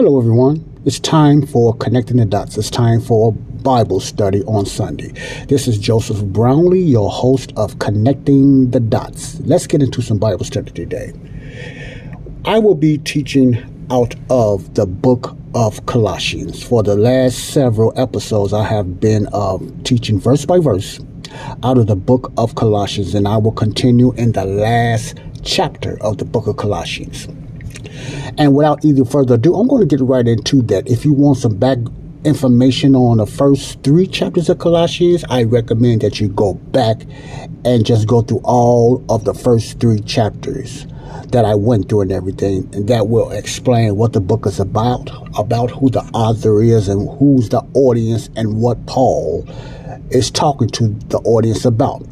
Hello, everyone. It's time for Connecting the Dots. It's time for Bible study on Sunday. This is Joseph Brownlee, your host of Connecting the Dots. Let's get into some Bible study today. I will be teaching out of the book of Colossians. For the last several episodes, I have been teaching verse by verse out of the book of Colossians, and I will continue in the last chapter of the book of Colossians. And without either further ado, I'm going to get right into that. If you want some back information on the first three chapters of Colossians, I recommend that you go back and just go through all of the first three chapters that I went through and everything. And that will explain what the book is about who the author is and who's the audience and what Paul is talking to the audience about.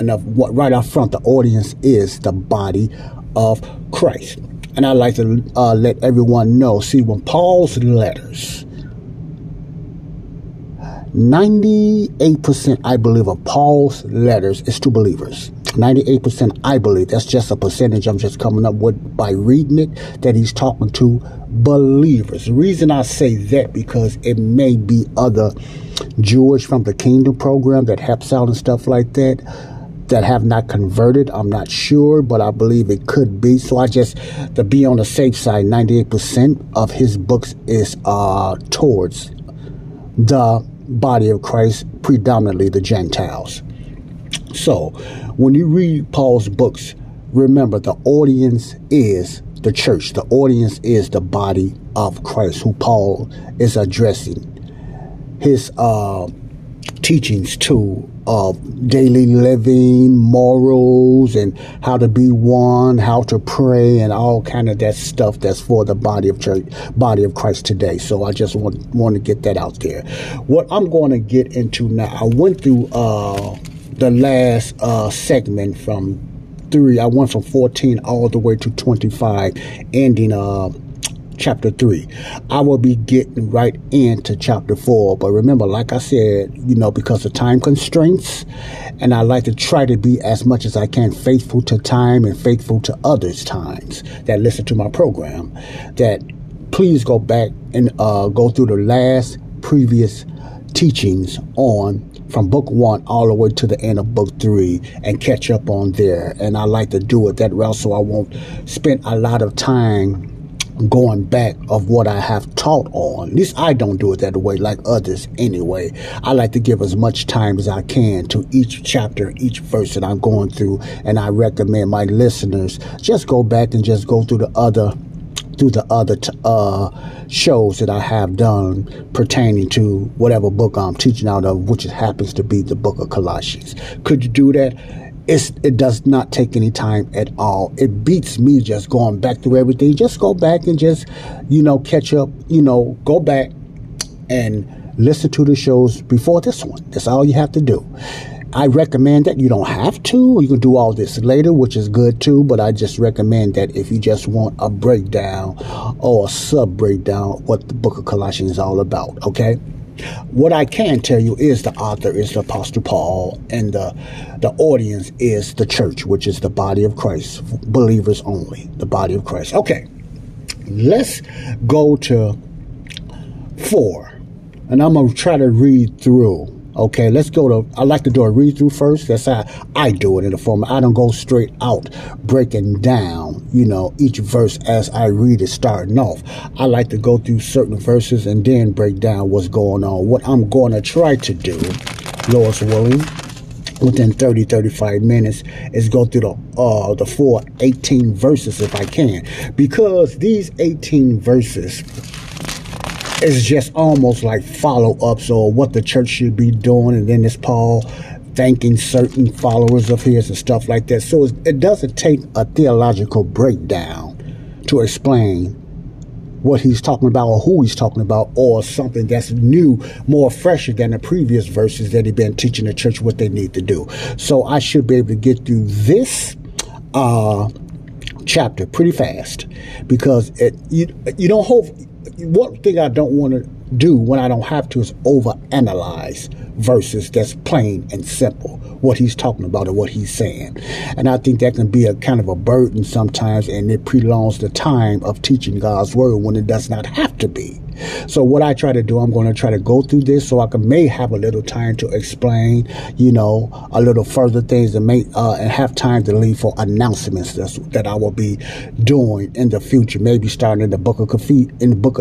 And right out front, the audience is the body of Christ. And I'd like to let everyone know, see, when Paul's letters, 98%, I believe, of Paul's letters is to believers. 98%, I believe. That's just a percentage I'm just coming up with by reading it, that he's talking to believers. The reason I say that, because it may be other Jewish from the Kingdom program that helps out and stuff like that, that have not converted. I'm not sure, but I believe it could be. So I just, to be on the safe side, 98% of his books is towards the body of Christ, predominantly the Gentiles. So when you read Paul's books, remember the audience is the church. The audience is the body of Christ, who Paul is addressing his teachings to, of daily living, morals, and how to be one, how to pray, and all kind of that stuff that's for the body of church, body of Christ today. So I just want to get that out there. What I'm going to get into now, I went through the last segment from three. I went from 14 all the way to 25, ending chapter 3. I will be getting right into chapter 4, but remember, like I said, you know, because of time constraints, and I like to try to be as much as I can faithful to time and faithful to others' times that listen to my program, that please go back and go through the last previous teachings on from book 1 all the way to the end of book 3 and catch up on there. And I like to do it that route so I won't spend a lot of time going back of what I have taught on. At least I don't do it that way like others anyway. I like to give as much time as I can to each chapter, each verse that I'm going through, and I recommend my listeners just go back and just go through the other shows that I have done pertaining to whatever book I'm teaching out of, which happens to be the book of Colossians. Could you do that? It does not take any time at all. It beats me just going back through everything. Just go back and just, you know, catch up, you know, go back and listen to the shows before this one. That's all you have to do. I recommend that. You don't have to. You can do all this later, which is good too, but I just recommend that if you just want a breakdown or a sub-breakdown of what the book of Colossians is all about, okay? What I can tell you is the author is the Apostle Paul, and the audience is the church, which is the body of Christ, believers only, the body of Christ. Okay, let's go to 4, and I'm going to try to read through. Okay, let's go to, I like to do a read through first. That's how I do it in the format. I don't go straight out breaking down, you know, each verse as I read it starting off. I like to go through certain verses and then break down what's going on. What I'm going to try to do, Lord's willing, within 30, 35 minutes is go through the full 18 verses if I can. Because these 18 verses, it's just almost like follow-ups or what the church should be doing. And then it's Paul thanking certain followers of his and stuff like that. So it doesn't take a theological breakdown to explain what he's talking about or who he's talking about or something that's new, more fresher than the previous verses that he's been teaching the church what they need to do. So I should be able to get through this chapter pretty fast because you don't hope. One thing I don't want to do when I don't have to is overanalyze verses that's plain and simple, what he's talking about and what he's saying. And I think that can be a kind of a burden sometimes, and it prolongs the time of teaching God's word when it does not have to be. So what I try to do, I'm going to try to go through this so I can may have a little time to explain, you know, a little further things that may and have time to leave for announcements that I will be doing in the future, maybe starting in the book of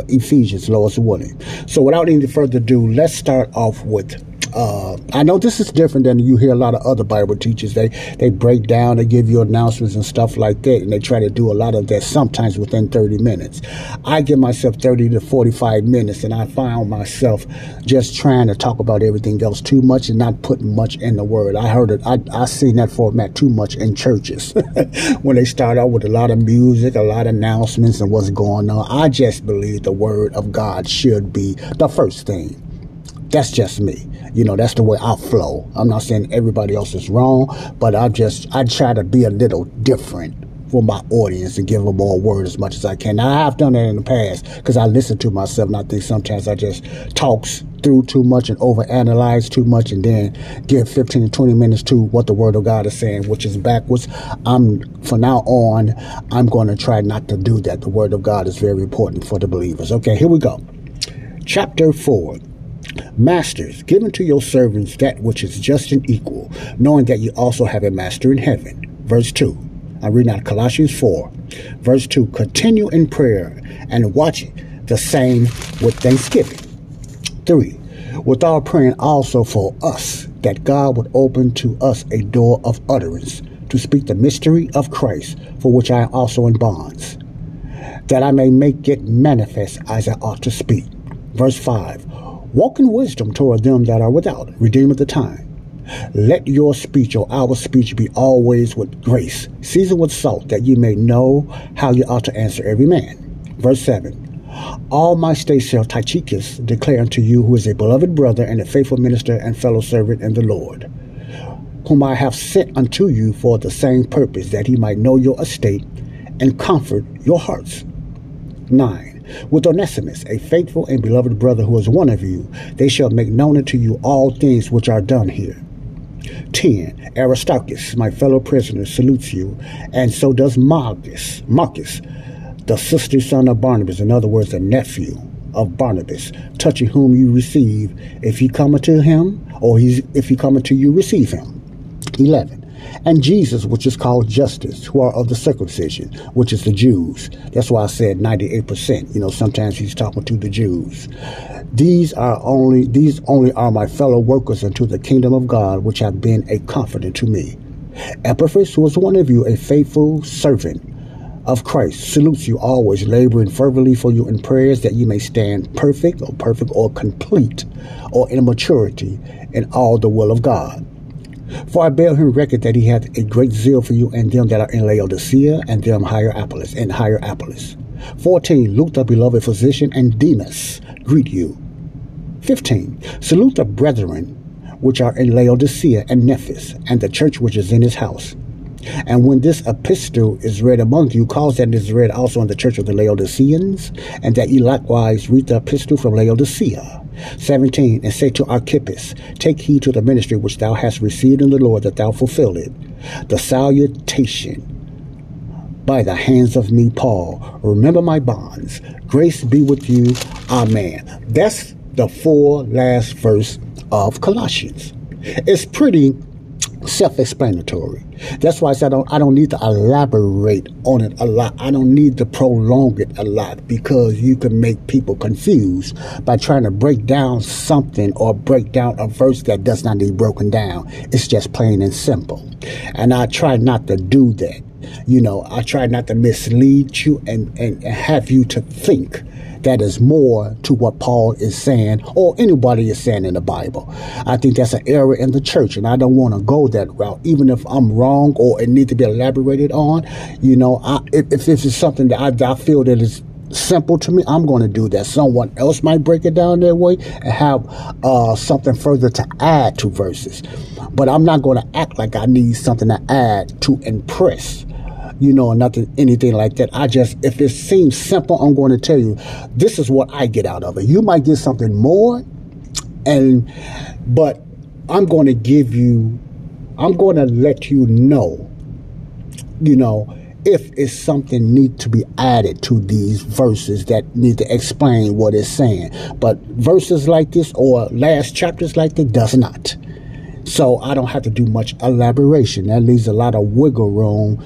Ephesians, Lord's willing. So without any further ado, let's start off with I know this is different than you hear a lot of other Bible teachers. They break down, they give you announcements and stuff like that, and they try to do a lot of that sometimes within 30 minutes. I give myself 30 to 45 minutes, and I found myself just trying to talk about everything else too much and not putting much in the word. I heard it. I seen that format too much in churches when they start out with a lot of music, a lot of announcements and what's going on. I just believe the word of God should be the first thing. That's just me. You know, that's the way I flow. I'm not saying everybody else is wrong, but I try to be a little different for my audience and give them more word as much as I can. Now, I have done that in the past because I listen to myself, and I think sometimes I just talks through too much and overanalyze too much and then give 15 to 20 minutes to what the Word of God is saying, which is backwards. From now on, I'm going to try not to do that. The Word of God is very important for the believers. Okay, here we go. Chapter 4. Masters, give unto your servants that which is just and equal, knowing that you also have a master in heaven. Verse 2. I'm reading out of Colossians 4. Verse 2. Continue in prayer and watch the same with thanksgiving. 3. Without praying also for us, that God would open to us a door of utterance, to speak the mystery of Christ, for which I am also in bonds, that I may make it manifest as I ought to speak. Verse 5. Walk in wisdom toward them that are without, redeeming the time. Let your speech or our speech be always with grace, seasoned with salt, that ye may know how ye ought to answer every man. Verse 7. All my state shall Tychicus declare unto you, who is a beloved brother and a faithful minister and fellow servant in the Lord, whom I have sent unto you for the same purpose, that he might know your estate and comfort your hearts. 9. With Onesimus, a faithful and beloved brother who is one of you, they shall make known unto you all things which are done here. 10. Aristarchus, my fellow prisoner, salutes you, and so does Marcus, the sister son of Barnabas, in other words, the nephew of Barnabas, touching whom you receive, if he come unto him, or if he come unto you, receive him. 11. And Jesus, which is called Justice, who are of the circumcision, which is the Jews. That's why I said 98%. You know, sometimes he's talking to the Jews. These only are my fellow workers unto the kingdom of God, which have been a comfort unto me. Epaphras, who is one of you, a faithful servant of Christ, salutes you always, laboring fervently for you in prayers, that you may stand perfect or complete or in maturity in all the will of God. For I bear him record that he hath a great zeal for you and them that are in Laodicea and them Hierapolis. 14. Luke, the beloved physician, and Demas greet you. 15. Salute the brethren which are in Laodicea and Nymphas, and the church which is in his house. And when this epistle is read among you, cause that it is read also in the church of the Laodiceans, and that ye likewise read the epistle from Laodicea. 17. And say to Archippus, take heed to the ministry which thou hast received in the Lord, that thou fulfill it. The salutation by the hands of me, Paul. Remember my bonds. Grace be with you. Amen. That's the 4 last verse of Colossians. It's pretty self-explanatory. That's why I said I don't need to elaborate on it a lot. I don't need to prolong it a lot, because you can make people confused by trying to break down something or break down a verse that does not need broken down. It's just plain and simple. And I try not to do that. You know, I try not to mislead you and have you to think that is more to what Paul is saying or anybody is saying in the Bible. I think that's an error in the church, and I don't want to go that route. Even if I'm wrong or it needs to be elaborated on, you know, if this is something that I feel that is simple to me, I'm going to do that. Someone else might break it down their way and have something further to add to verses. But I'm not going to act like I need something to add to impress you know, or nothing, anything like that. I just, if it seems simple, I'm going to tell you, this is what I get out of it. You might get something more, but I'm going to give you, I'm going to let you know, if it's something need to be added to these verses that need to explain what it's saying. But verses like this or last chapters like this does not. So I don't have to do much elaboration. That leaves a lot of wiggle room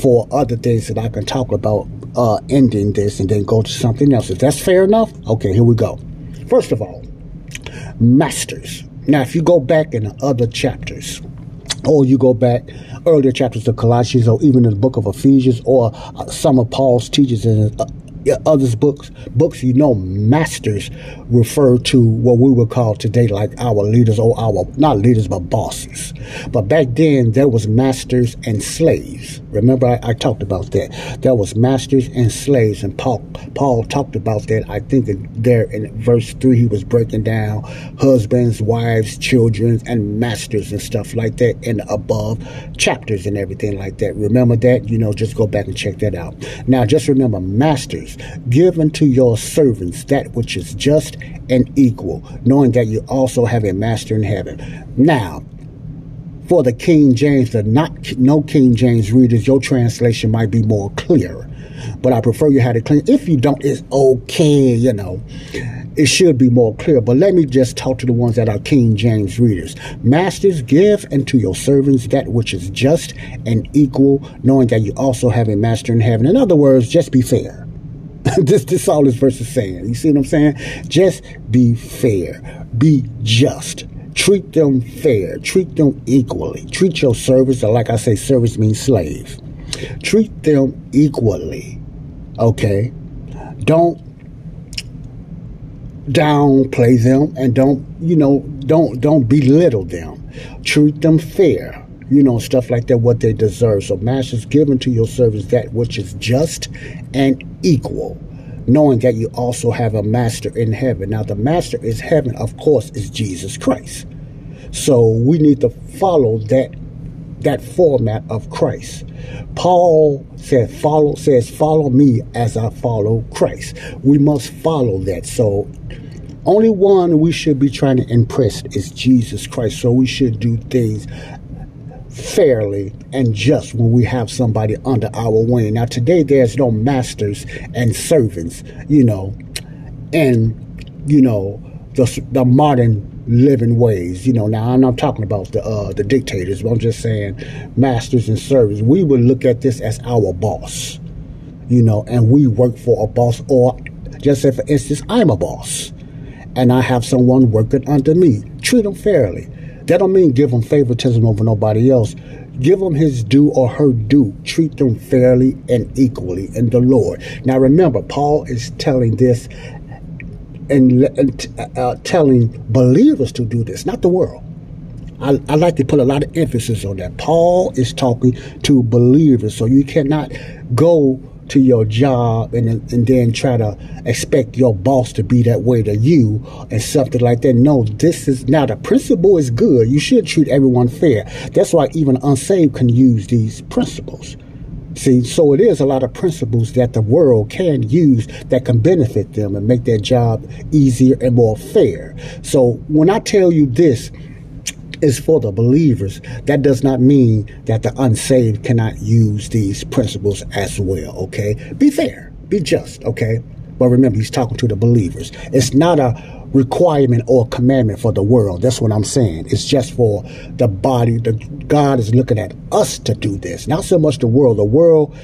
for other things that I can talk about ending this and then go to something else. If that's fair enough, okay, here we go. First of all, masters. Now, if you go back in the other chapters, or you go back earlier chapters of Colossians, or even in the book of Ephesians, or some of Paul's teachings in others' books, you know, masters refer to what we would call today like our leaders, or our, not leaders, but bosses. But back then, there was masters and slaves. Remember, I talked about that. There was masters and slaves, and Paul talked about that. I think there in verse 3, he was breaking down husbands, wives, children, and masters and stuff like that in the above chapters and everything like that. Remember that? You know, just go back and check that out. Now, just remember, masters, give unto your servants that which is just and equal, knowing that you also have a master in heaven. Now, for the King James, no King James readers, your translation might be more clear, but I prefer you had it clean. If you don't, it's okay, you know. It should be more clear, but let me just talk to the ones that are King James readers. Masters, give unto your servants that which is just and equal, knowing that you also have a master in heaven. In other words, just be fair. This all this verse is saying. You see what I'm saying? Just be fair. Be just. Treat them fair. Treat them equally. Treat your servants, or like I say, servants means slave. Treat them equally. Okay? Don't downplay them, and don't belittle them. Treat them fair. You know, stuff like that, what they deserve. So masters, give unto your servants that which is just and equal, knowing that you also have a master in heaven. Now, the master is heaven, of course, is Jesus Christ. So we need to follow that format of Christ. Paul said, follow me as I follow Christ. We must follow that. So only one we should be trying to impress is Jesus Christ. So we should do things fairly and just when we have somebody under our wing. Now, today there's no masters and servants, you know, and, you know, the modern living ways, you know. Now, I'm not talking about the dictators, but I'm just saying masters and servants. We would look at this as our boss, you know, and we work for a boss, or just say, for instance, I'm a boss and I have someone working under me. Treat them fairly. That don't mean give them favoritism over nobody else. Give them his due or her due. Treat them fairly and equally in the Lord. Now, remember, Paul is telling this and telling believers to do this, not the world. I like to put a lot of emphasis on that. Paul is talking to believers, so you cannot go to your job and then try to expect your boss to be that way to you and something like that. No, this is, now the principle is good. You should treat everyone fair. That's why even unsaved can use these principles. See, so it is a lot of principles that the world can use that can benefit them and make their job easier and more fair. So when I tell you this is for the believers, that does not mean that the unsaved cannot use these principles as well, okay? Be fair, be just, okay? But remember, he's talking to the believers. It's not a requirement or commandment for the world. That's what I'm saying. It's just for the body. God is looking at us to do this, not so much the world. The world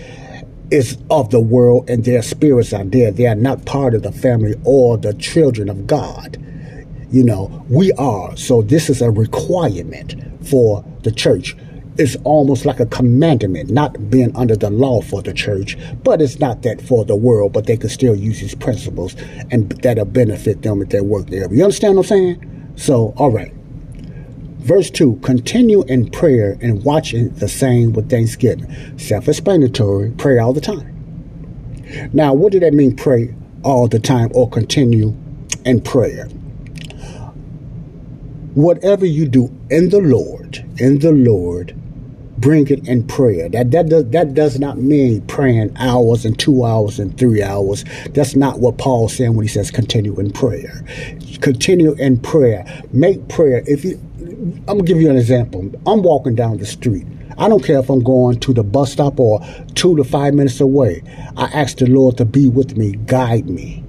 is of the world, and their spirits are there. They are not part of the family or the children of God. You know, we are. So this is a requirement for the church. It's almost like a commandment, not being under the law for the church, but it's not that for the world, but they can still use these principles and that'll benefit them at their work there. You understand what I'm saying? So, all right. Verse 2, continue in prayer and watching the same with thanksgiving. Self-explanatory, pray all the time. Now, what does that mean, pray all the time or continue in prayer? Whatever you do in the Lord, bring it in prayer. That does not mean praying hours and 2 hours and 3 hours. That's not what Paul's saying when he says continue in prayer. Continue in prayer. Make prayer. I'm going to give you an example. I'm walking down the street. I don't care if I'm going to the bus stop or 2 to 5 minutes away. I ask the Lord to be with me, guide me,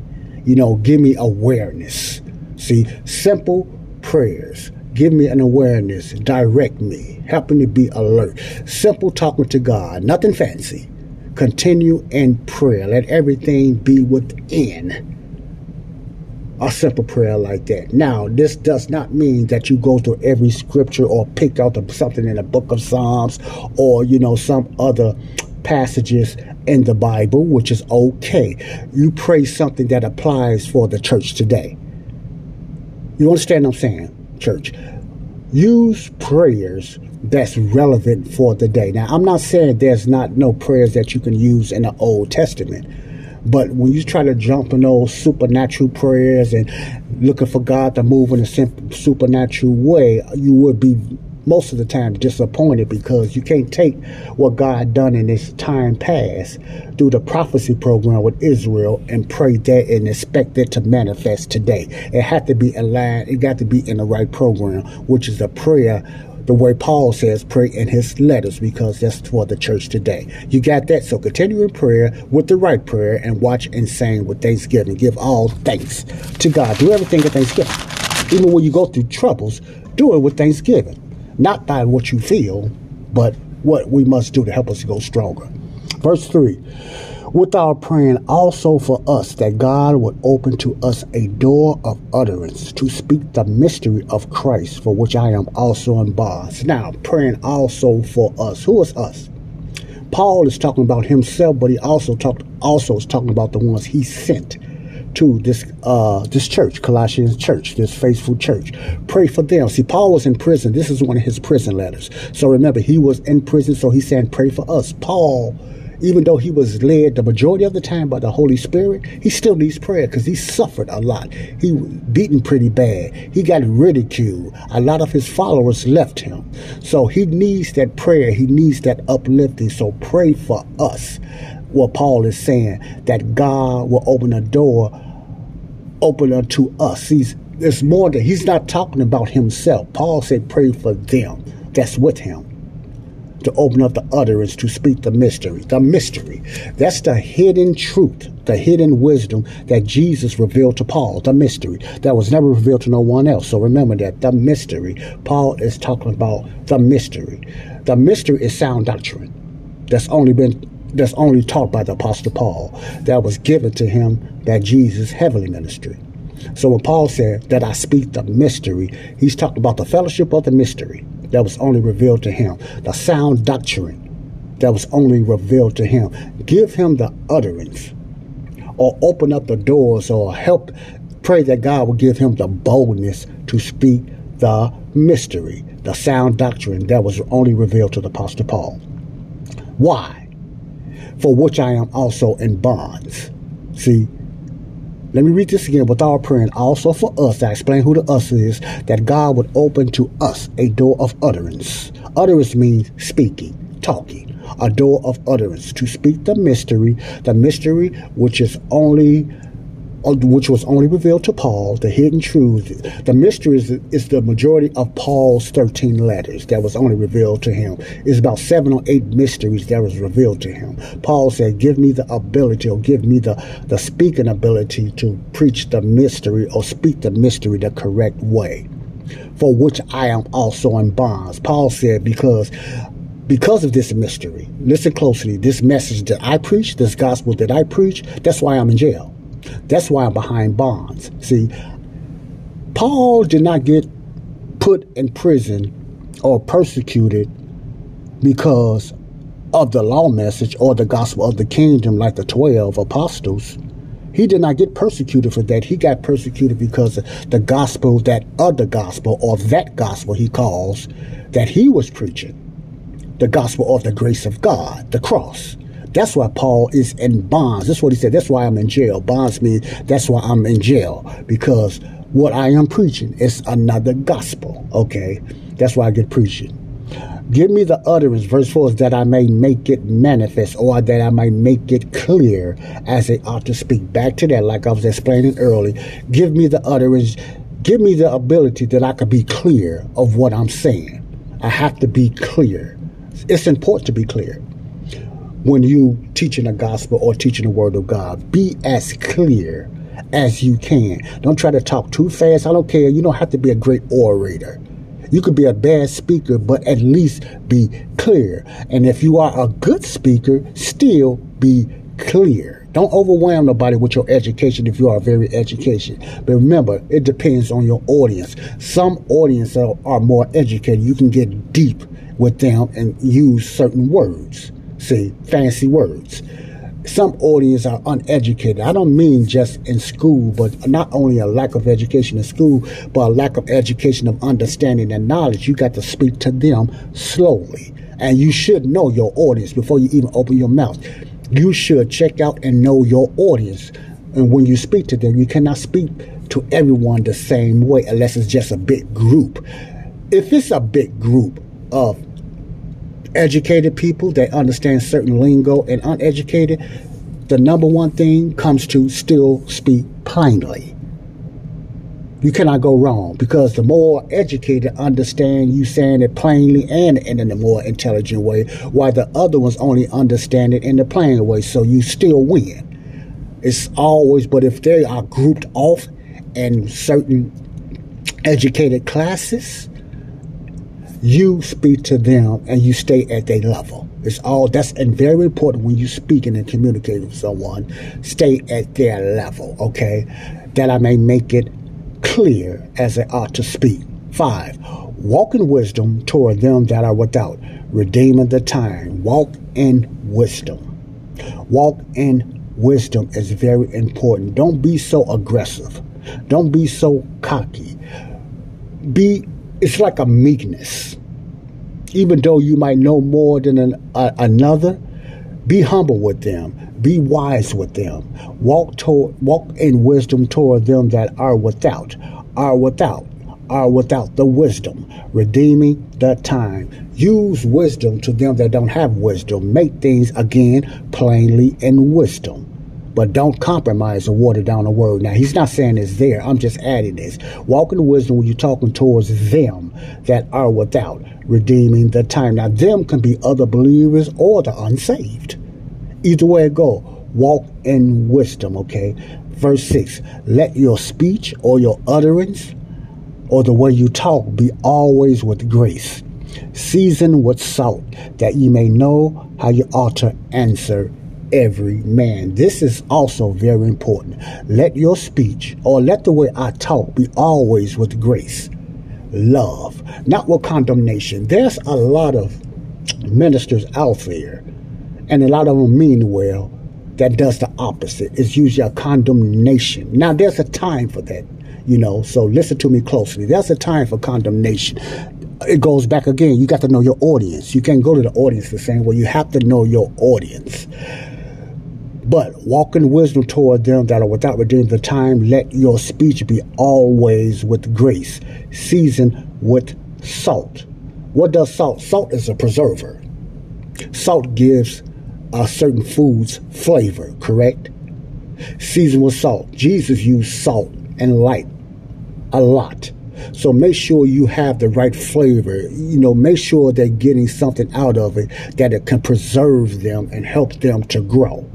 give me awareness. See, simple prayers. Give me an awareness, direct me, help me to be alert. Simple talking to God, nothing fancy. Continue in prayer. Let everything be within. A simple prayer like that. Now, this does not mean that you go through every scripture or pick out something in the book of Psalms or, some other passages in the Bible, which is okay. You pray something that applies for the church today. You understand what I'm saying, church? Use prayers that's relevant for the day. Now, I'm not saying there's not no prayers that you can use in the Old Testament. But when you try to jump in those supernatural prayers and looking for God to move in a supernatural way, you would be most of the time disappointed because you can't take what God done in his time past through the prophecy program with Israel and pray that and expect it to manifest today. It had to be aligned. It got to be in the right program, which is a prayer the way Paul says pray in his letters, because that's for the church today. You got that? So continue in prayer with the right prayer and watch and sing with thanksgiving. Give all thanks to God. Do everything with thanksgiving. Even when you go through troubles, do it with thanksgiving. Not by what you feel, but what we must do to help us to go stronger. Verse 3. With our praying also for us, that God would open to us a door of utterance to speak the mystery of Christ, for which I am also in bonds. Now, praying also for us. Who is us? Paul is talking about himself, but he also is talking about the ones he sent to this church, Colossians church, this faithful church. Pray for them. See, Paul was in prison. This is one of his prison letters. So remember, he was in prison, so he's saying pray for us. Paul, even though he was led the majority of the time by the Holy Spirit, he still needs prayer because he suffered a lot. He was beaten pretty bad. He got ridiculed. A lot of his followers left him. So he needs that prayer. He needs that uplifting. So pray for us. What Paul is saying, that God will open a door, open unto us. There's more that he's not talking about himself. Paul said pray for them that's with him, to open up the utterance to speak the mystery. The mystery. That's the hidden truth, the hidden wisdom that Jesus revealed to Paul. The mystery that was never revealed to no one else. So remember that, the mystery. Paul is talking about the mystery. The mystery is sound doctrine that's only taught by the Apostle Paul, that was given to him by Jesus' heavenly ministry. So when Paul said that I speak the mystery, he's talking about the fellowship of the mystery that was only revealed to him, the sound doctrine that was only revealed to him. Give him the utterance, or open up the doors, or help. Pray that God will give him the boldness to speak the mystery, the sound doctrine that was only revealed to the Apostle Paul. Why? For which I am also in bonds. See? Let me read this again. With our praying also for us, I explain who the us is, that God would open to us a door of utterance. Utterance means speaking, talking. A door of utterance to speak the mystery which was only revealed to Paul, the hidden truth. The mystery is the majority of Paul's 13 letters that was only revealed to him. It's about 7 or 8 mysteries that was revealed to him. Paul said, give me the ability, or give me the speaking ability to preach the mystery or speak the mystery the correct way, for which I am also in bonds. Paul said, because of this mystery, listen closely, this message that I preach, this gospel that I preach, that's why I'm in jail. That's why I'm behind bonds. See, Paul did not get put in prison or persecuted because of the law message or the gospel of the kingdom like the 12 apostles. He did not get persecuted for that. He got persecuted because of the gospel, that other gospel, or that gospel he calls, that he was preaching. The gospel of the grace of God, the cross. That's why Paul is in bonds. That's what he said. That's why I'm in jail. Bonds mean that's why I'm in jail, because what I am preaching is another gospel. Okay, that's why I get preaching. Give me the utterance, verse 4, that I may make it manifest, or that I may make it clear as it ought to speak. Back to that, like I was explaining earlier. Give me the utterance. Give me the ability that I could be clear of what I'm saying. I have to be clear. It's important to be clear. When you teaching the gospel or teaching the word of God, be as clear as you can. Don't try to talk too fast. I don't care. You don't have to be a great orator. You could be a bad speaker, but at least be clear. And if you are a good speaker, still be clear. Don't overwhelm nobody with your education if you are very educated. But remember, it depends on your audience. Some audiences are more educated. You can get deep with them and use certain words. See, fancy words. Some audience are uneducated. I don't mean just in school, but not only a lack of education in school, but a lack of education of understanding and knowledge. You got to speak to them slowly. And you should know your audience before you even open your mouth. You should check out and know your audience. And when you speak to them, you cannot speak to everyone the same way unless it's just a big group. If it's a big group of educated people that understand certain lingo and uneducated, the number one thing comes to still speak plainly. You cannot go wrong, because the more educated understand you saying it plainly and in a more intelligent way, while the other ones only understand it in the plain way, so you still win. It's always, but if they are grouped off in certain educated classes, you speak to them and you stay at their level. It's all that's and very important when you speaking and communicating with someone. Stay at their level, okay? That I may make it clear as it ought to speak. 5. Walk in wisdom toward them that are without, redeeming the time. Walk in wisdom. Walk in wisdom is very important. Don't be so aggressive. Don't be so cocky. It's like a meekness. Even though you might know more than another, be humble with them. Be wise with them. Walk in wisdom toward them that are without the wisdom, redeeming the time. Use wisdom to them that don't have wisdom. Make things, again, plainly in wisdom. But don't compromise or water down the word. Now, he's not saying it's there. I'm just adding this. Walk in wisdom when you're talking towards them that are without, redeeming the time. Now, them can be other believers or the unsaved. Either way it go, walk in wisdom, okay? Verse 6, let your speech or your utterance or the way you talk be always with grace, seasoned with salt, that ye may know how you ought to answer every man. This is also very important. Let your speech, or let the way I talk, be always with grace, love, not with condemnation. There's a lot of ministers out there, and a lot of them mean well, that does the opposite. It's usually a condemnation. Now, there's a time for that, you know, so listen to me closely. There's a time for condemnation. It goes back again. You got to know your audience. You can't go to the audience the same way. You have to know your audience. But walk in wisdom toward them that are without, redeeming the time. Let your speech be always with grace, seasoned with salt. What does salt? Salt is a preserver. Salt gives certain foods flavor, correct? Seasoned with salt. Jesus used salt and light a lot. So make sure you have the right flavor. You know, make sure they're getting something out of it that it can preserve them and help them to grow.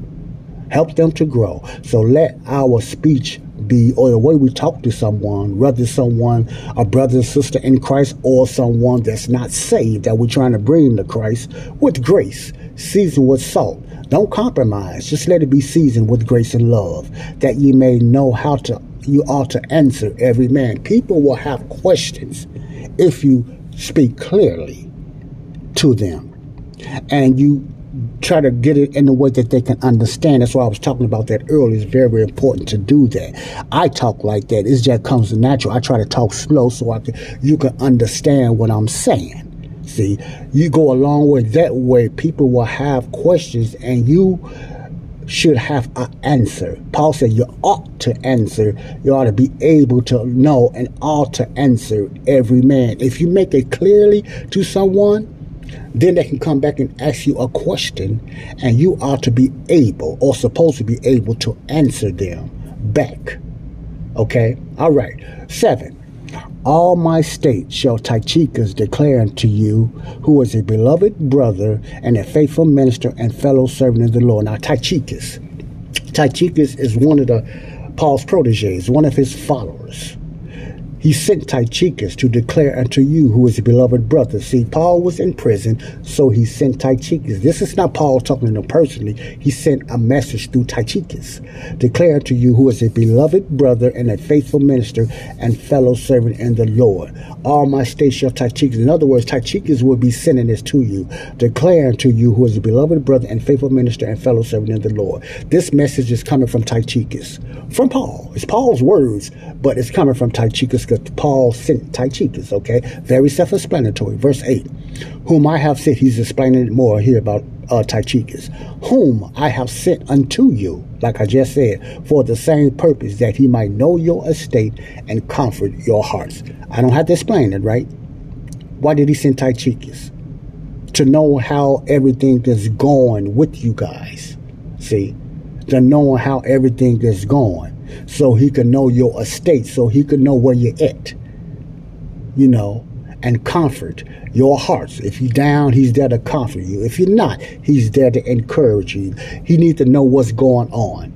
Help them to grow. So let our speech be, or the way we talk to someone, whether someone, a brother and sister in Christ, or someone that's not saved that we're trying to bring to Christ, with grace, seasoned with salt. Don't compromise. Just let it be seasoned with grace and love, that ye may know how to you ought to answer every man. People will have questions if you speak clearly to them and you try to get it in a way that they can understand. That's why I was talking about that earlier. It's very important to do that. I talk like that. It just comes natural. I try to talk slow so you can understand what I'm saying. See, you go a long way. That way people will have questions and you should have an answer. Paul said you ought to answer. You ought to be able to know and ought to answer every man. If you make it clearly to someone, then they can come back and ask you a question, and you are to be able, or supposed to be able, to answer them back. Okay? All right. 7. All my state shall Tychicus declare unto you, who is a beloved brother and a faithful minister and fellow servant of the Lord. Now, Tychicus is one of Paul's proteges, one of his followers. He sent Tychicus to declare unto you, who is a beloved brother. See, Paul was in prison, so he sent Tychicus. This is not Paul talking to him personally. He sent a message through Tychicus. Declare unto you, who is a beloved brother and a faithful minister and fellow servant in the Lord. All my state shall Tychicus. In other words, Tychicus will be sending this to you. Declare unto you, who is a beloved brother and faithful minister and fellow servant in the Lord. This message is coming from Tychicus. From Paul. It's Paul's words, but it's coming from Tychicus. Paul sent Tychicus, okay? Very self-explanatory. Verse 8, whom I have sent, he's explaining it more here about Tychicus, whom I have sent unto you, like I just said, for the same purpose, that he might know your estate and comfort your hearts. I don't have to explain it, right? Why did he send Tychicus? To know how everything is going with you guys. See? To know how everything is going. So he could know your estate, so he could know where you're at, you know, and comfort your hearts. If you're down, he's there to comfort you. If you're not, he's there to encourage you. He needs to know what's going on.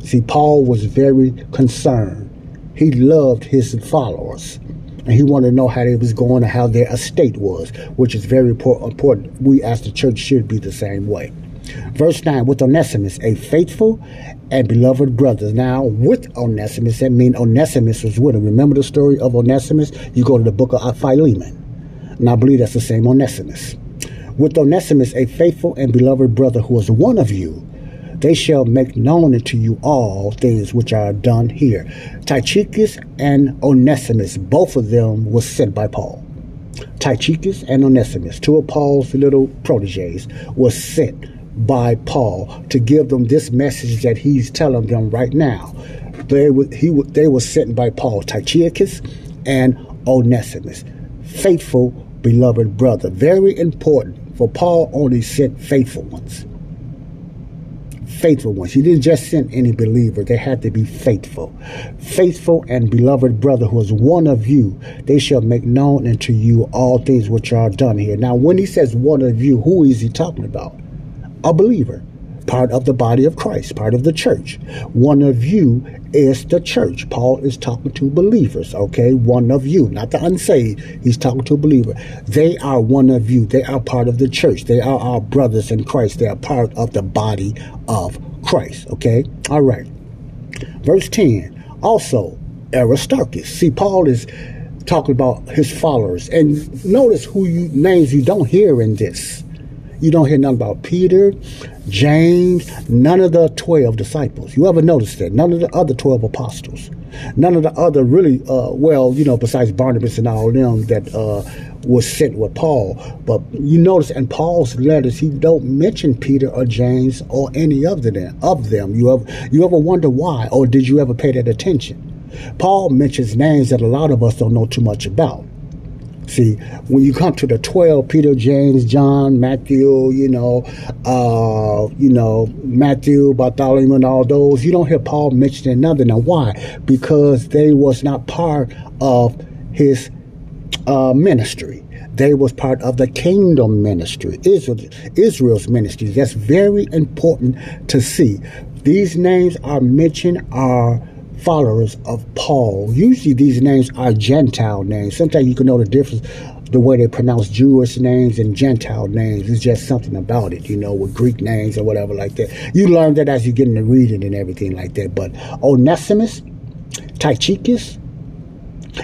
See, Paul was very concerned. He loved his followers, and he wanted to know how they was going and how their estate was, which is very important. We as the church should be the same way. Verse 9, with Onesimus, a faithful and beloved brother. Now, with Onesimus, that means Onesimus was with him. Remember the story of Onesimus? You go to the book of Philemon. And I believe that's the same Onesimus. With Onesimus, a faithful and beloved brother, who is one of you, they shall make known unto you all things which are done here. Tychicus and Onesimus, both of them were sent by Paul. Tychicus and Onesimus, two of Paul's little proteges, were sent by Paul to give them this message that he's telling them right now. They were sent by Paul, Tychicus and Onesimus. Faithful, beloved brother. Very important, for Paul only sent faithful ones. Faithful ones. He didn't just send any believer. They had to be faithful. Faithful and beloved brother, who is one of you, they shall make known unto you all things which are done here. Now, when he says one of you, who is he talking about? A believer, part of the body of Christ, part of the church. One of you is the church. Paul is talking to believers, okay? One of you, not the unsaved. He's talking to a believer. They are one of you. They are part of the church. They are our brothers in Christ. They are part of the body of Christ, okay? All right. Verse 10, also Aristarchus. See, Paul is talking about his followers. And notice names you don't hear in this. You don't hear nothing about Peter, James, none of the 12 disciples. You ever notice that? None of the other 12 apostles. None of the other really, besides Barnabas and all them that was sent with Paul. But you notice in Paul's letters, he don't mention Peter or James or any of them. You ever wonder why, or did you ever pay that attention? Paul mentions names that a lot of us don't know too much about. See, when you come to the 12, Peter, James, John, Matthew, Matthew, Bartholomew, and all those, you don't hear Paul mentioning nothing. Now, why? Because they was not part of his ministry. They was part of the kingdom ministry, Israel's ministry. That's very important to see. These names are mentioned are followers of Paul. Usually these names are Gentile names. Sometimes you can know the difference, the way they pronounce Jewish names and Gentile names. It's just something about it, with Greek names or whatever like that. You learn that as you get into reading and everything like that. But Onesimus, Tychicus,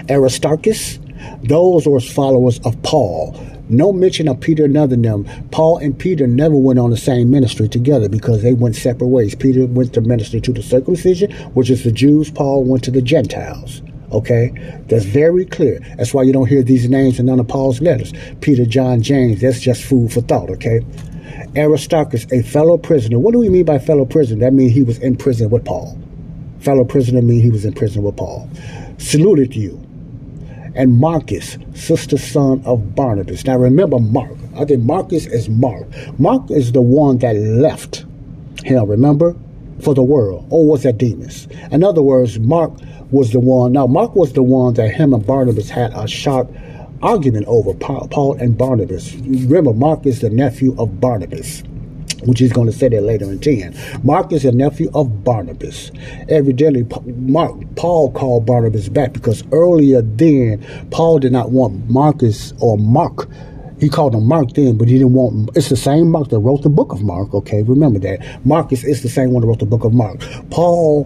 Aristarchus, those were followers of Paul. No mention of Peter, none of them. Paul and Peter never went on the same ministry together because they went separate ways. Peter went to ministry to the circumcision, which is the Jews. Paul went to the Gentiles. Okay? That's very clear. That's why you don't hear these names in none of Paul's letters. Peter, John, James, that's just food for thought, okay? Aristarchus, a fellow prisoner. What do we mean by fellow prisoner? That means he was in prison with Paul. Fellow prisoner means he was in prison with Paul. Saluted you. and Marcus, sister son of Barnabas. Now remember Mark. I think Marcus is Mark. Mark is the one that left hell, remember, for the world, or was that Demas? In other words, Mark was the one. Now Mark was the one that him and Barnabas had a sharp argument over, Paul and Barnabas. Remember, Mark is the nephew of Barnabas, which he's going to say that later in 10. Mark is the nephew of Barnabas. Evidently, Paul called Barnabas back, because earlier then, Paul did not want Marcus or Mark. He called him Mark then, but he didn't want... It's the same Mark that wrote the book of Mark, okay? Remember that. Marcus is the same one that wrote the book of Mark. Paul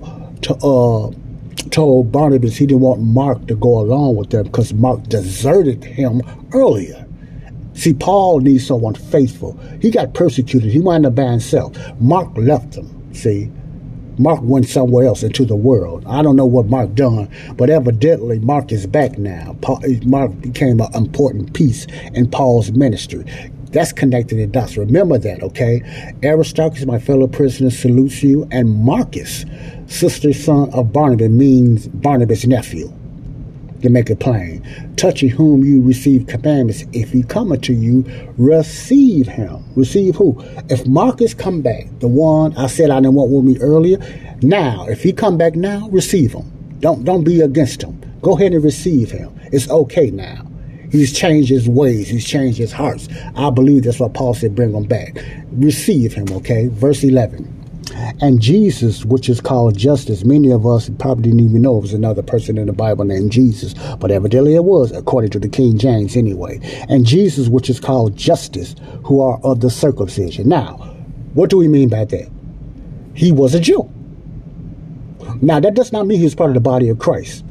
told Barnabas he didn't want Mark to go along with them because Mark deserted him earlier. See, Paul needs someone faithful. He got persecuted. He wound up by himself. Mark left him, see? Mark went somewhere else into the world. I don't know what Mark done, but evidently Mark is back now. Mark became an important piece in Paul's ministry. That's connected to dots. Remember that, okay? Aristarchus, my fellow prisoner, salutes you. And Marcus, sister son of Barnabas, means Barnabas' nephew, to make it plain. Touching whom you receive commandments, if he come unto you, receive him. Receive who? If Marcus come back, the one I said I didn't want with me earlier, now, if he come back now, receive him. Don't be against him. Go ahead and receive him. It's okay now. He's changed his ways. He's changed his hearts. I believe that's what Paul said, bring him back. Receive him, okay? Verse 11. And Jesus, which is called Justice. Many of us probably didn't even know it was another person in the Bible named Jesus, but evidently it was, according to the King James anyway. And Jesus, which is called Justice, who are of the circumcision. Now, what do we mean by that? He was a Jew. Now, that does not mean he was part of the body of Christ.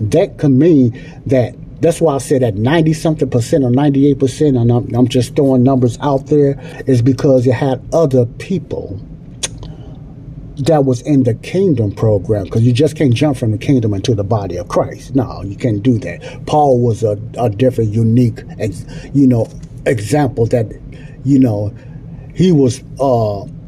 That could mean that. That's why I said that 90-something percent or 98%, and I'm just throwing numbers out there, is because it had other people that was in the kingdom program, because you just can't jump from the kingdom into the body of Christ. No, you can't do that. Paul was a different, unique, example that, he was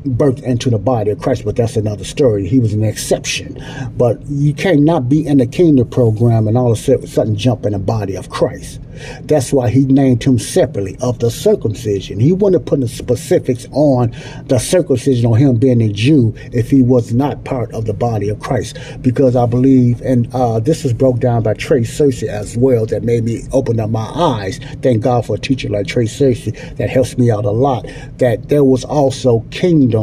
birthed into the body of Christ, but that's another story. He was an exception. But you cannot be in the kingdom program and all of a sudden jump in the body of Christ. That's why he named him separately of the circumcision. He wouldn't put the specifics on the circumcision on him being a Jew if he was not part of the body of Christ, because I believe, and this was broke down by Trey Cersei as well, that made me open up my eyes. Thank God for a teacher like Trey Cersei that helps me out a lot, that there was also kingdom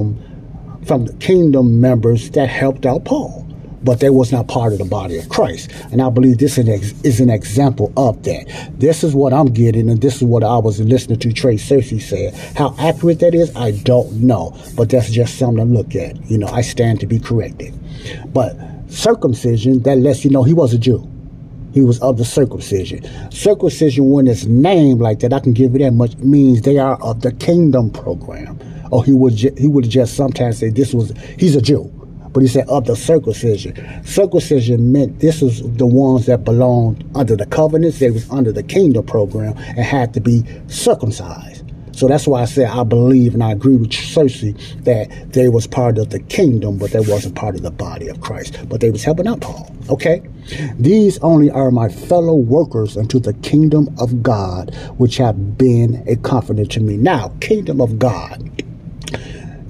members that helped out Paul, but they was not part of the body of Christ. And I believe this is an example of that. This is what I'm getting, and this is what I was listening to Trey Cersei say. How accurate that is, I don't know, but that's just something to look at. I stand to be corrected. But circumcision, that lets you know he was a Jew. He was of the circumcision. Circumcision, when it's named like that, I can give you that much, means they are of the kingdom program. Or he would just sometimes say he's a Jew. But he said, of the circumcision. Circumcision meant this is the ones that belonged under the covenants. They was under the kingdom program and had to be circumcised. So that's why I said I believe and I agree with Cersei that they was part of the kingdom, but they wasn't part of the body of Christ. But they was helping out Paul, okay? These only are my fellow workers unto the kingdom of God, which have been a confidence to me. Now, kingdom of God.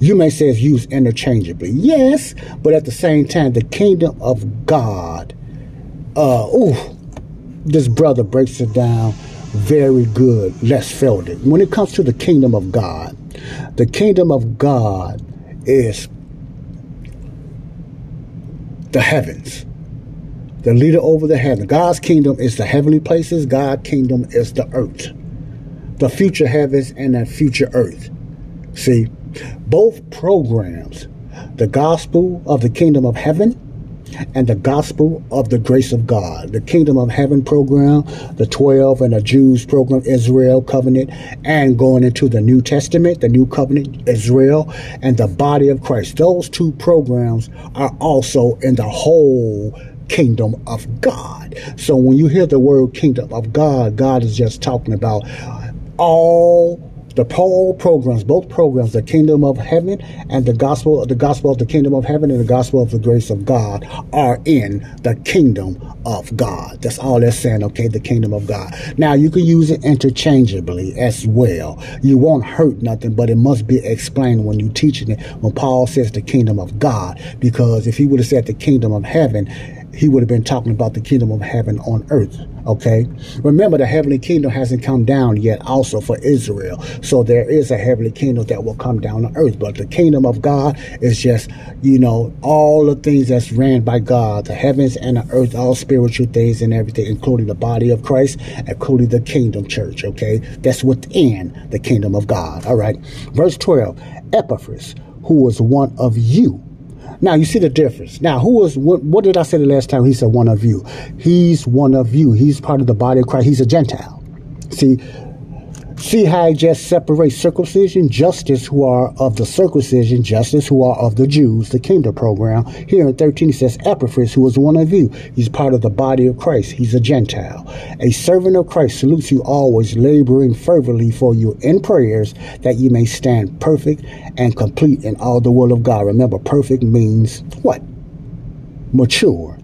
You may say it's used interchangeably. Yes, but at the same time, the kingdom of God. This brother breaks it down very good. Les felt it. When it comes to the kingdom of God, the kingdom of God is the heavens. The leader over the heaven. God's kingdom is the heavenly places. God's kingdom is the earth. The future heavens and the future earth. See? Both programs, the gospel of the kingdom of heaven and the gospel of the grace of God. The kingdom of heaven program, the 12 and the Jews program, Israel covenant, and going into the New Testament, the new covenant, Israel, and the body of Christ. Those two programs are also in the whole kingdom of God. So when you hear the word kingdom of God, God is just talking about all the whole programs, both programs, the kingdom of heaven and the gospel of the kingdom of heaven and the gospel of the grace of God are in the kingdom of God. That's all that's saying, okay, the kingdom of God. Now, you can use it interchangeably as well. You won't hurt nothing, but it must be explained when you're teaching it, when Paul says the kingdom of God, because if he would have said the kingdom of heaven, he would have been talking about the kingdom of heaven on earth. Okay. Remember, the heavenly kingdom hasn't come down yet also for Israel. So there is a heavenly kingdom that will come down on earth. But the kingdom of God is just, you know, all the things that's ran by God, the heavens and the earth, all spiritual things and everything, including the body of Christ, including the kingdom church. Okay. That's within the kingdom of God. All right. Verse 12, Epaphras, who was one of you. Now, you see the difference. Now, who was, what did I say the last time? He said, one of you. He's one of you. He's part of the body of Christ. He's a Gentile. See how he just separates circumcision, justice, who are of the circumcision, justice, who are of the Jews, the kingdom program. Here in 13, he says, Epaphras, who was one of you. He's part of the body of Christ. He's a Gentile. A servant of Christ salutes you always, laboring fervently for you in prayers, that you may stand perfect and complete in all the will of God. Remember, perfect means what? Mature.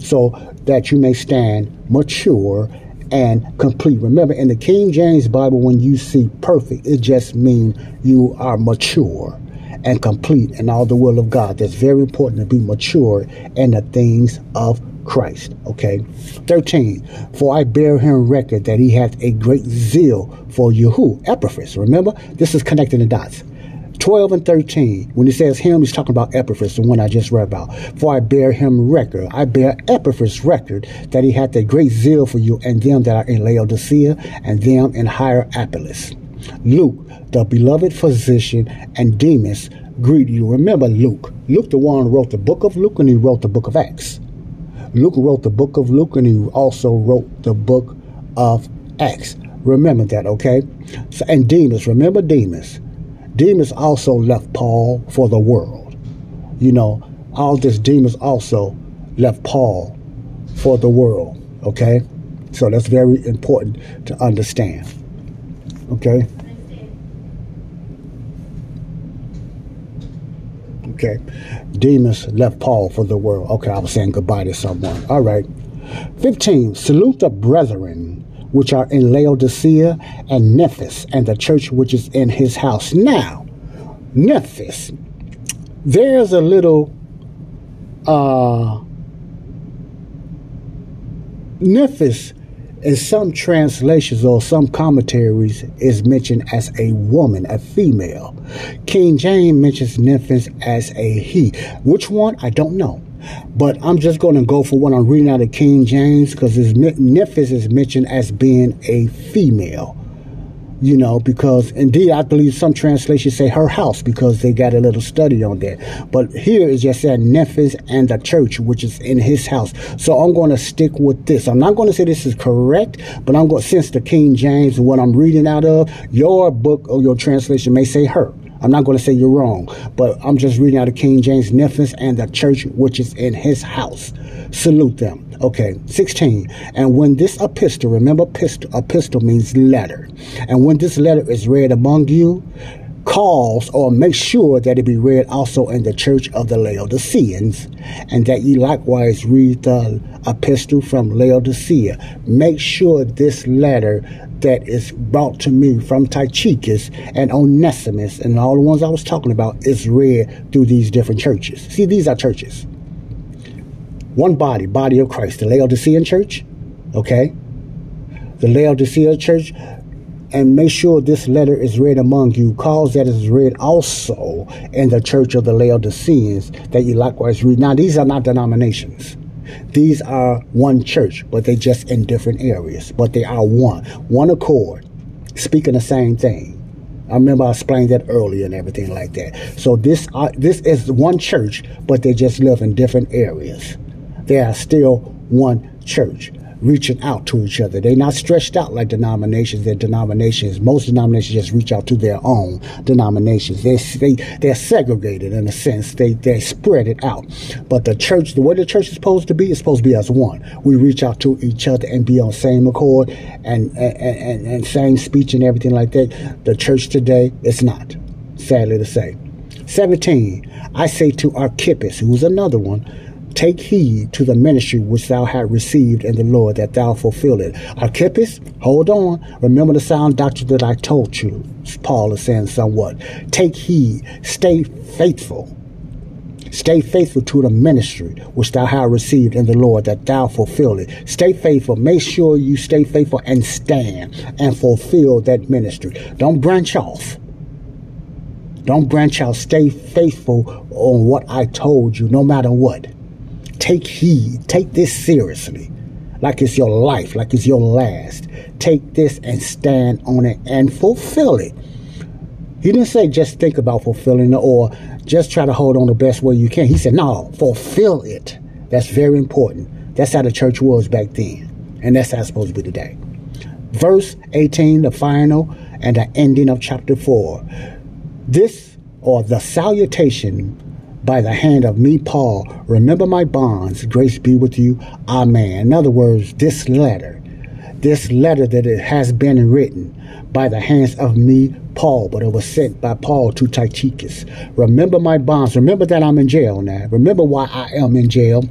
So that you may stand mature and complete. Remember, in the King James Bible, when you see perfect, it just means you are mature and complete in all the will of God. That's very important, to be mature in the things of Christ. Okay. 13. For I bear him record that he hath a great zeal for you. Who? Epaphras. Remember, this is connecting the dots. 12 and 13, when he says him, he's talking about Epaphras, the one I just read about. For I bear him record, I bear Epaphras record, that he hath a great zeal for you, and them that are in Laodicea, and them in Hierapolis. Luke, the beloved physician, and Demas greet you. Remember Luke. Luke, the one who wrote the book of Luke, and he wrote the book of Acts. Luke wrote the book of Luke, and he also wrote the book of Acts. Remember that, okay? So, and Demas, remember Demas. Demas also left Paul for the world. You know, all this Demas also left Paul for the world, okay? So that's very important to understand, okay? Okay, Demas left Paul for the world. Okay, I was saying goodbye to someone. All right. 15, salute the brethren which are in Laodicea and Nymphas, and the church which is in his house. Now, Nymphas, there's a little, Nymphas in some translations or some commentaries is mentioned as a woman, a female. King James mentions Nymphas as a he. Which one? I don't know. But I'm just going to go for what I'm reading out of King James, because Nymphas is mentioned as being a female, you know, because indeed I believe some translations say her house, because they got a little study on that. But here is just that Nymphas and the church, which is in his house. So I'm going to stick with this. I'm not going to say this is correct, but I'm going to, since the King James, what I'm reading out of, your book or your translation may say her. I'm not going to say you're wrong, but I'm just reading out of King James, Nymphas and the church which is in his house. Salute them. Okay, 16. And when this epistle, remember epistle means letter. And when this letter is read among you, cause or make sure that it be read also in the church of the Laodiceans, and that ye likewise read the epistle from Laodicea. Make sure this letter that is brought to me from Tychicus and Onesimus and all the ones I was talking about is read through these different churches. See, these are churches. One body, body of Christ, the Laodicean church, okay? The Laodicea church. And make sure this letter is read among you, cause that is read also in the church of the Laodiceans, that you likewise read. Now, these are not denominations. These are one church, but they just in different areas. But they are one. One accord, speaking the same thing. I remember I explained that earlier and everything like that. So this is one church, but they just live in different areas. They are still one church, reaching out to each other. They're not stretched out like denominations. They're denominations. Most denominations just reach out to their own denominations. They're segregated in a sense. They spread it out. But the church, the way the church is supposed to be, is supposed to be as one. We reach out to each other and be on same accord and same speech and everything like that. The church today is not, sadly to say. 17, I say to Archippus, who's another one, Take heed to the ministry which thou hast received in the Lord, that thou fulfill it. Archippus, hold on. Remember the sound doctrine that I told you. Paul is saying somewhat. Take heed. Stay faithful. Stay faithful to the ministry which thou hast received in the Lord, that thou fulfill it. Stay faithful. Make sure you stay faithful and stand and fulfill that ministry. Don't branch off. Don't branch out. Stay faithful on what I told you, no matter what. Take heed. Take this seriously. Like it's your life. Like it's your last. Take this and stand on it and fulfill it. He didn't say just think about fulfilling it or just try to hold on the best way you can. He said, no, fulfill it. That's very important. That's how the church was back then. And that's how it's supposed to be today. Verse 18, the final and the ending of chapter 4. This, or the salutation, by the hand of me, Paul, remember my bonds, grace be with you, amen. In other words, this letter that it has been written by the hands of me, Paul, but it was sent by Paul to Tychicus. Remember my bonds. Remember that I'm in jail now. Remember why I am in jail,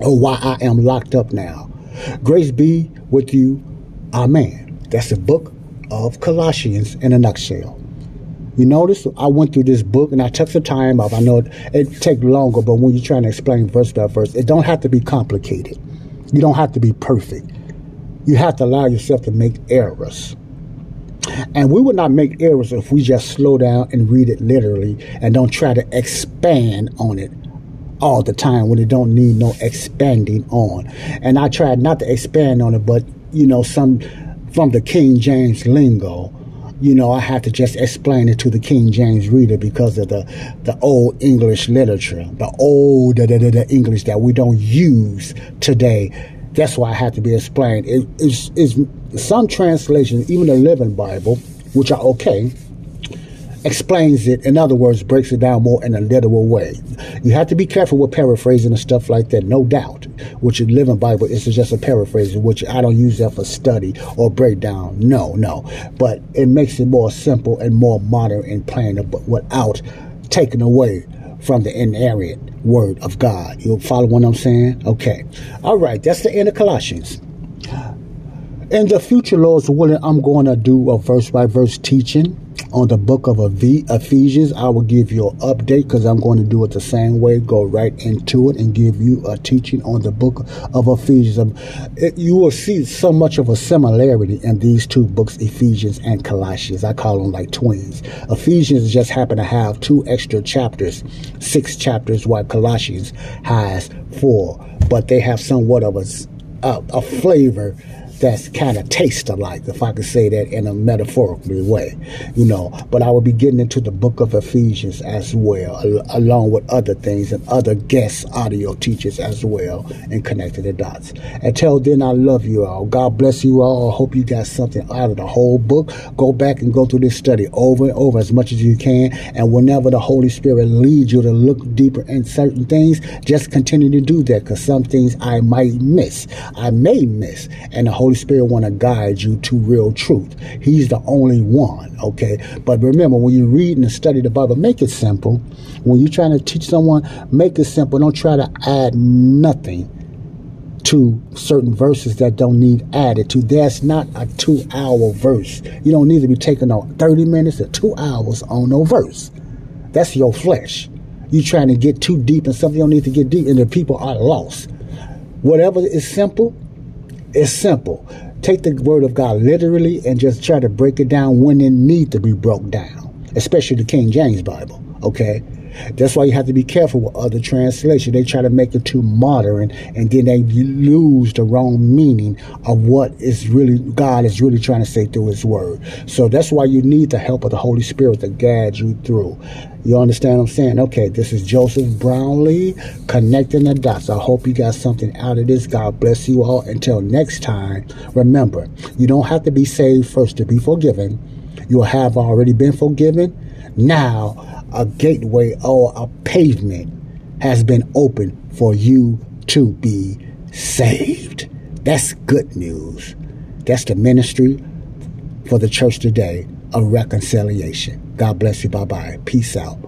or why I am locked up now. Grace be with you, amen. That's the book of Colossians in a nutshell. You notice I went through this book and I took some time off. I know it takes longer, but when you're trying to explain verse by verse, it don't have to be complicated. You don't have to be perfect. You have to allow yourself to make errors. And we would not make errors if we just slow down and read it literally and don't try to expand on it all the time when it don't need no expanding on. And I tried not to expand on it, but, you know, some from the King James lingo, you know, I had to just explain it to the King James reader because of the old English literature, the old English that we don't use today. That's why I had to be explained. It's some translations, even the Living Bible, which are okay, explains it. In other words, breaks it down more in a literal way. You have to be careful with paraphrasing and stuff like that, no doubt, which the Living Bible is just a paraphrasing, which I don't use that for study or breakdown. No. But it makes it more simple and more modern and plain, but without taking away from the inerrant word of God. You follow what I'm saying? Okay. All right. That's the end of Colossians. In the future, Lord's willing, I'm going to do a verse by verse teaching on the book of Ephesians. I will give you an update because I'm going to do it the same way. Go right into it and give you a teaching on the book of Ephesians. You will see so much of a similarity in these two books, Ephesians and Colossians. I call them like twins. Ephesians just happen to have two extra chapters, 6 chapters, while Colossians has 4. But they have somewhat of a flavor that's kind of taste alike, if I could say that in a metaphorical way, you know. But I will be getting into the book of Ephesians as well, along with other things and other guest audio teachers as well, and connecting the dots. Until then, I love you all. God bless you all. I hope you got something out of the whole book. Go back and go through this study over and over as much as you can. And whenever the Holy Spirit leads you to look deeper in certain things, just continue to do that, because some things I may miss. And the Holy Spirit want to guide you to real truth. He's the only one, okay? But remember, when you read and study the Bible, make it simple. When you're trying to teach someone, make it simple. Don't try to add nothing to certain verses that don't need added to. That's not a 2-hour verse. You don't need to be taking on 30 minutes or 2 hours on no verse. That's your flesh. You're trying to get too deep in something you don't need to get deep, and the people are lost. Whatever is simple, it's simple. Take the word of God literally and just try to break it down when it needs to be broke down, especially the King James Bible, okay? That's why you have to be careful with other translations. They try to make it too modern, and then they lose the wrong meaning of what is really God is really trying to say through his word. So that's why you need the help of the Holy Spirit to guide you through. You understand what I'm saying? Okay, this is Joseph Brownlee, Connecting the Dots. I hope you got something out of this. God bless you all. Until next time, remember, you don't have to be saved first to be forgiven. You have already been forgiven. Now, a gateway or a pavement has been opened for you to be saved. That's good news. That's the ministry for the church today of reconciliation. God bless you. Bye-bye. Peace out.